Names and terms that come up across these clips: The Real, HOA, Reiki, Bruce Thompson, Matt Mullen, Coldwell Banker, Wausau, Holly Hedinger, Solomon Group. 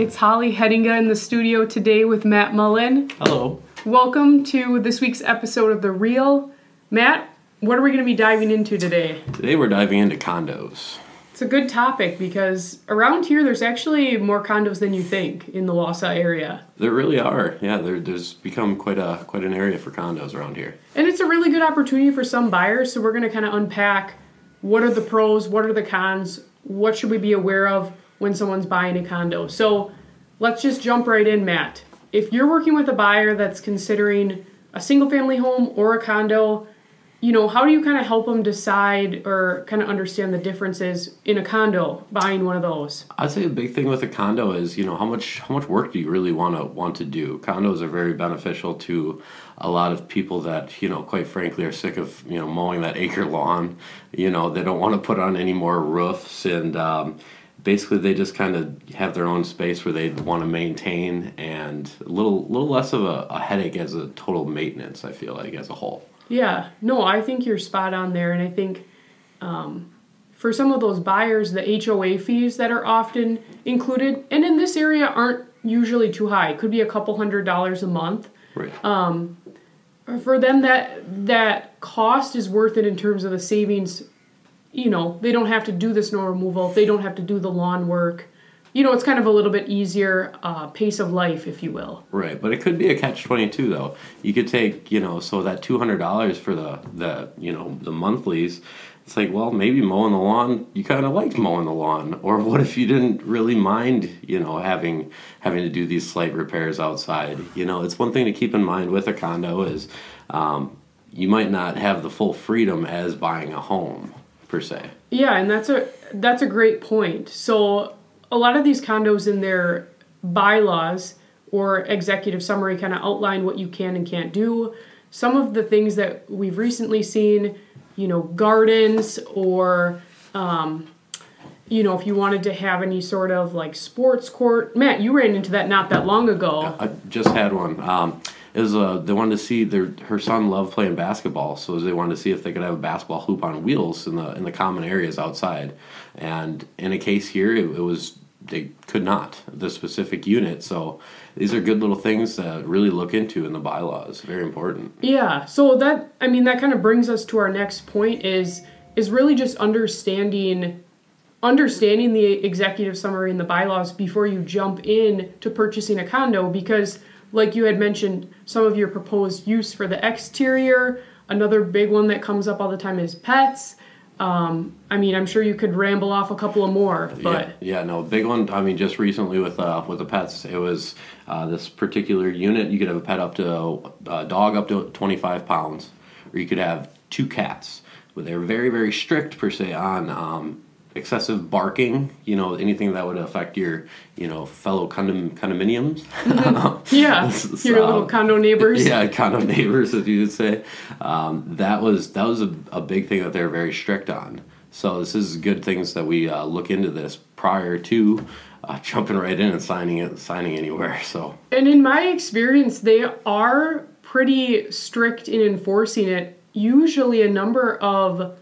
It's Holly Hedinger in the studio today with Matt Mullen. Hello. Welcome to this week's episode of The Real. Matt, what are we going to be diving into today? Today we're diving into condos. It's a good topic because around here there's actually more condos than you think in the Wausau area. There really are. Yeah, there's become quite an area for condos around here. And it's a really good opportunity for some buyers, so we're going to kind of unpack what are the pros, what are the cons, what should we be aware of when someone's buying a condo. So let's just jump right in, Matt. If you're working with a buyer that's considering a single-family home or a condo, you know, how do you kind of help them decide or kind of understand the differences in a condo, buying one of those? I'd say the big thing with a condo is, you know, how much work do you really want to do? Condos are very beneficial to a lot of people that, you know, quite frankly are sick of, you know, mowing that acre lawn. You know, they don't want to put on any more roofs, and basically they just kind of have their own space where they want to maintain, and a little less of a headache as a total maintenance, I feel like, as a whole. Yeah, no, I think you're spot on there, and I think for some of those buyers, the HOA fees that are often included, and in this area aren't usually too high. It could be a couple $100s a month. Right. For them, that cost is worth it in terms of the savings. You know, they don't have to do the snow removal. They don't have to do the lawn work. You know, it's kind of a little bit easier pace of life, if you will. Right, but it could be a catch-22, though. You could take, you know, so that $200 for the you know, the monthlies, it's like, well, maybe mowing the lawn, you kind of liked mowing the lawn. Or what if you didn't really mind, you know, having to do these slight repairs outside? You know, it's one thing to keep in mind with a condo is you might not have the full freedom as buying a home, per se. Yeah, and that's a great point. So a lot of these condos in their bylaws or executive summary kind of outline what you can and can't do. Some of the things that we've recently seen, you know, gardens or, you know, if you wanted to have any sort of like sports court. Matt, you ran into that not that long ago. I just had one. They wanted to see her son loved playing basketball, so they wanted to see if they could have a basketball hoop on wheels in the common areas outside. And in a case here, it was they could not, the specific unit. So these are good little things to really look into in the bylaws. Very important. Yeah. So that kind of brings us to our next point is really just understanding the executive summary and the bylaws before you jump in to purchasing a condo, because like you had mentioned, some of your proposed use for the exterior. Another big one that comes up all the time is pets. I mean, I'm sure you could ramble off a couple of more, but no, big one. I mean, just recently with the pets, it was this particular unit. You could have a pet up to a dog up to 25 pounds, or you could have two cats. But they're very, very strict per se on excessive barking, you know, anything that would affect your, you know, fellow condominiums. Mm-hmm. Yeah, your little condo neighbors. Yeah, condo neighbors, as you would say. That was a big thing that they're very strict on. So this is good things that we look into this prior to jumping right in and signing anywhere. So. And in my experience, they are pretty strict in enforcing it. Usually, a number of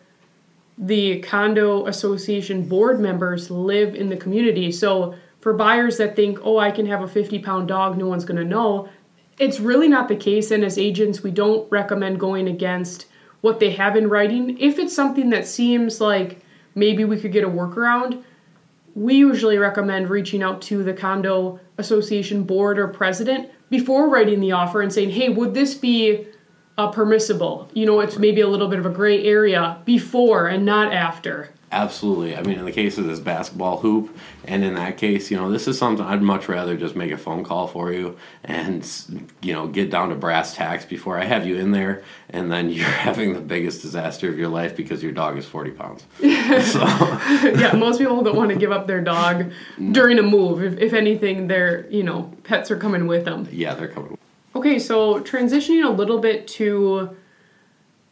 the condo association board members live in the community. So for buyers that think, oh, I can have a 50-pound dog, no one's going to know, it's really not the case. And as agents, we don't recommend going against what they have in writing. If it's something that seems like maybe we could get a workaround, we usually recommend reaching out to the condo association board or president before writing the offer and saying, hey, would this be permissible? You know, it's maybe a little bit of a gray area before and not after. Absolutely. I mean, in the case of this basketball hoop, and in that case, you know, this is something I'd much rather just make a phone call for you and, you know, get down to brass tacks before I have you in there, and then you're having the biggest disaster of your life because your dog is 40 pounds. So. Yeah, most people don't want to give up their dog during a move. If anything, their, you know, pets are coming with them. Yeah, they're coming with them. Okay, so transitioning a little bit to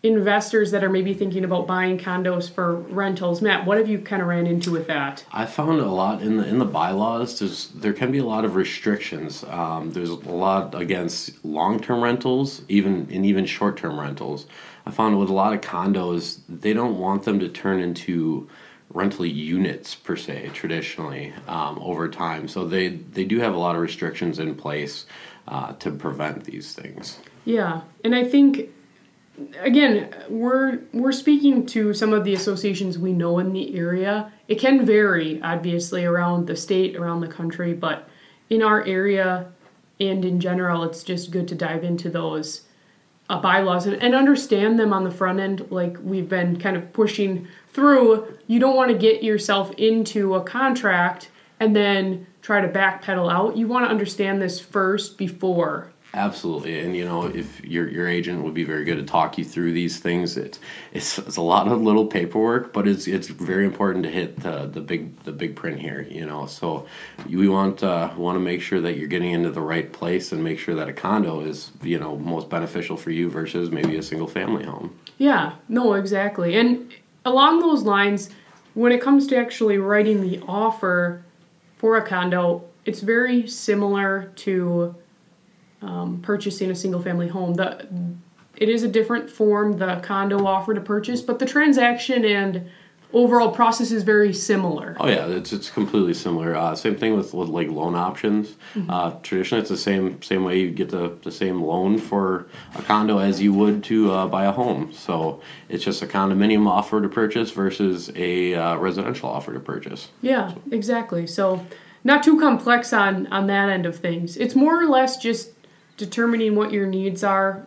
investors that are maybe thinking about buying condos for rentals. Matt, what have you kind of ran into with that? I found a lot in the bylaws, there can be a lot of restrictions. There's a lot against long-term rentals, even short-term rentals. I found with a lot of condos, they don't want them to turn into rental units per se traditionally over time. So they do have a lot of restrictions in place to prevent these things. Yeah, and I think again we're speaking to some of the associations we know in the area. It can vary obviously around the state, around the country, but in our area and in general, it's just good to dive into those bylaws and understand them on the front end, like we've been kind of pushing through. You don't want to get yourself into a contract and then try to backpedal out. You want to understand this first before. Absolutely, and you know, if your agent would be very good to talk you through these things. It's a lot of little paperwork, but it's very important to hit the big print here. You know, so we want to make sure that you're getting into the right place and make sure that a condo is, you know, most beneficial for you versus maybe a single family home. Yeah, no, exactly, and along those lines, when it comes to actually writing the offer for a condo, it's very similar to purchasing a single-family home. It is a different form, the condo offer to purchase, but the transaction and overall process is very similar. Oh yeah, it's completely similar. Same thing with like loan options. Mm-hmm. Traditionally, it's the same way you get the same loan for a condo as you would to buy a home. So it's just a condominium offer to purchase versus a residential offer to purchase. Yeah, so. Exactly. So not too complex on that end of things. It's more or less just determining what your needs are,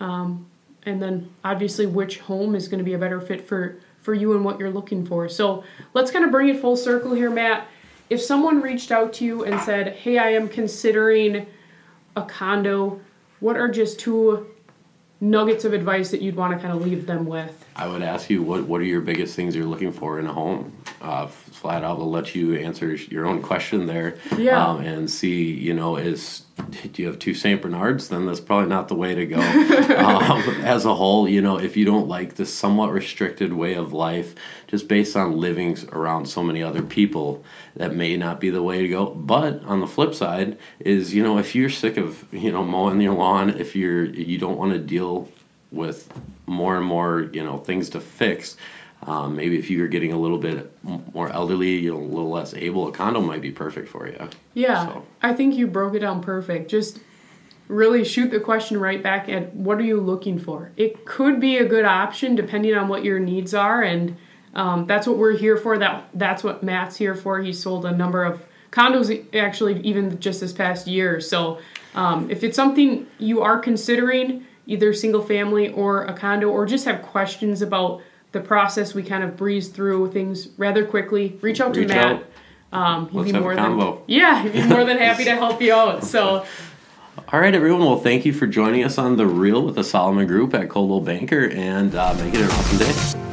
and then obviously which home is going to be a better fit for you and what you're looking for. So let's kind of bring it full circle here, Matt. If someone reached out to you and said, hey, I am considering a condo, what are just two nuggets of advice that you'd want to kind of leave them with? I would ask you, what are your biggest things you're looking for in a home? Flat out, will let you answer your own question there. Yeah. And see, you know, do you have two St. Bernards? Then that's probably not the way to go. As a whole, you know, if you don't like this somewhat restricted way of life, just based on living around so many other people, that may not be the way to go. But on the flip side is, you know, if you're sick of, you know, mowing your lawn, if you don't want to deal with more and more, you know, things to fix. Maybe if you're getting a little bit more elderly, you're a little less able, a condo might be perfect for you. Yeah, so. I think you broke it down perfect. Just really shoot the question right back at what are you looking for? It could be a good option depending on what your needs are, and that's what we're here for. That's what Matt's here for. He sold a number of condos actually even just this past year. So if it's something you are considering, either single family or a condo, or just have questions about the process, we kind of breeze through things rather quickly, reach out to Matt. He'd be more than happy to help you out. So, all right, everyone. Well, thank you for joining us on The Real with the Solomon Group at Coldwell Banker, and make it an awesome day.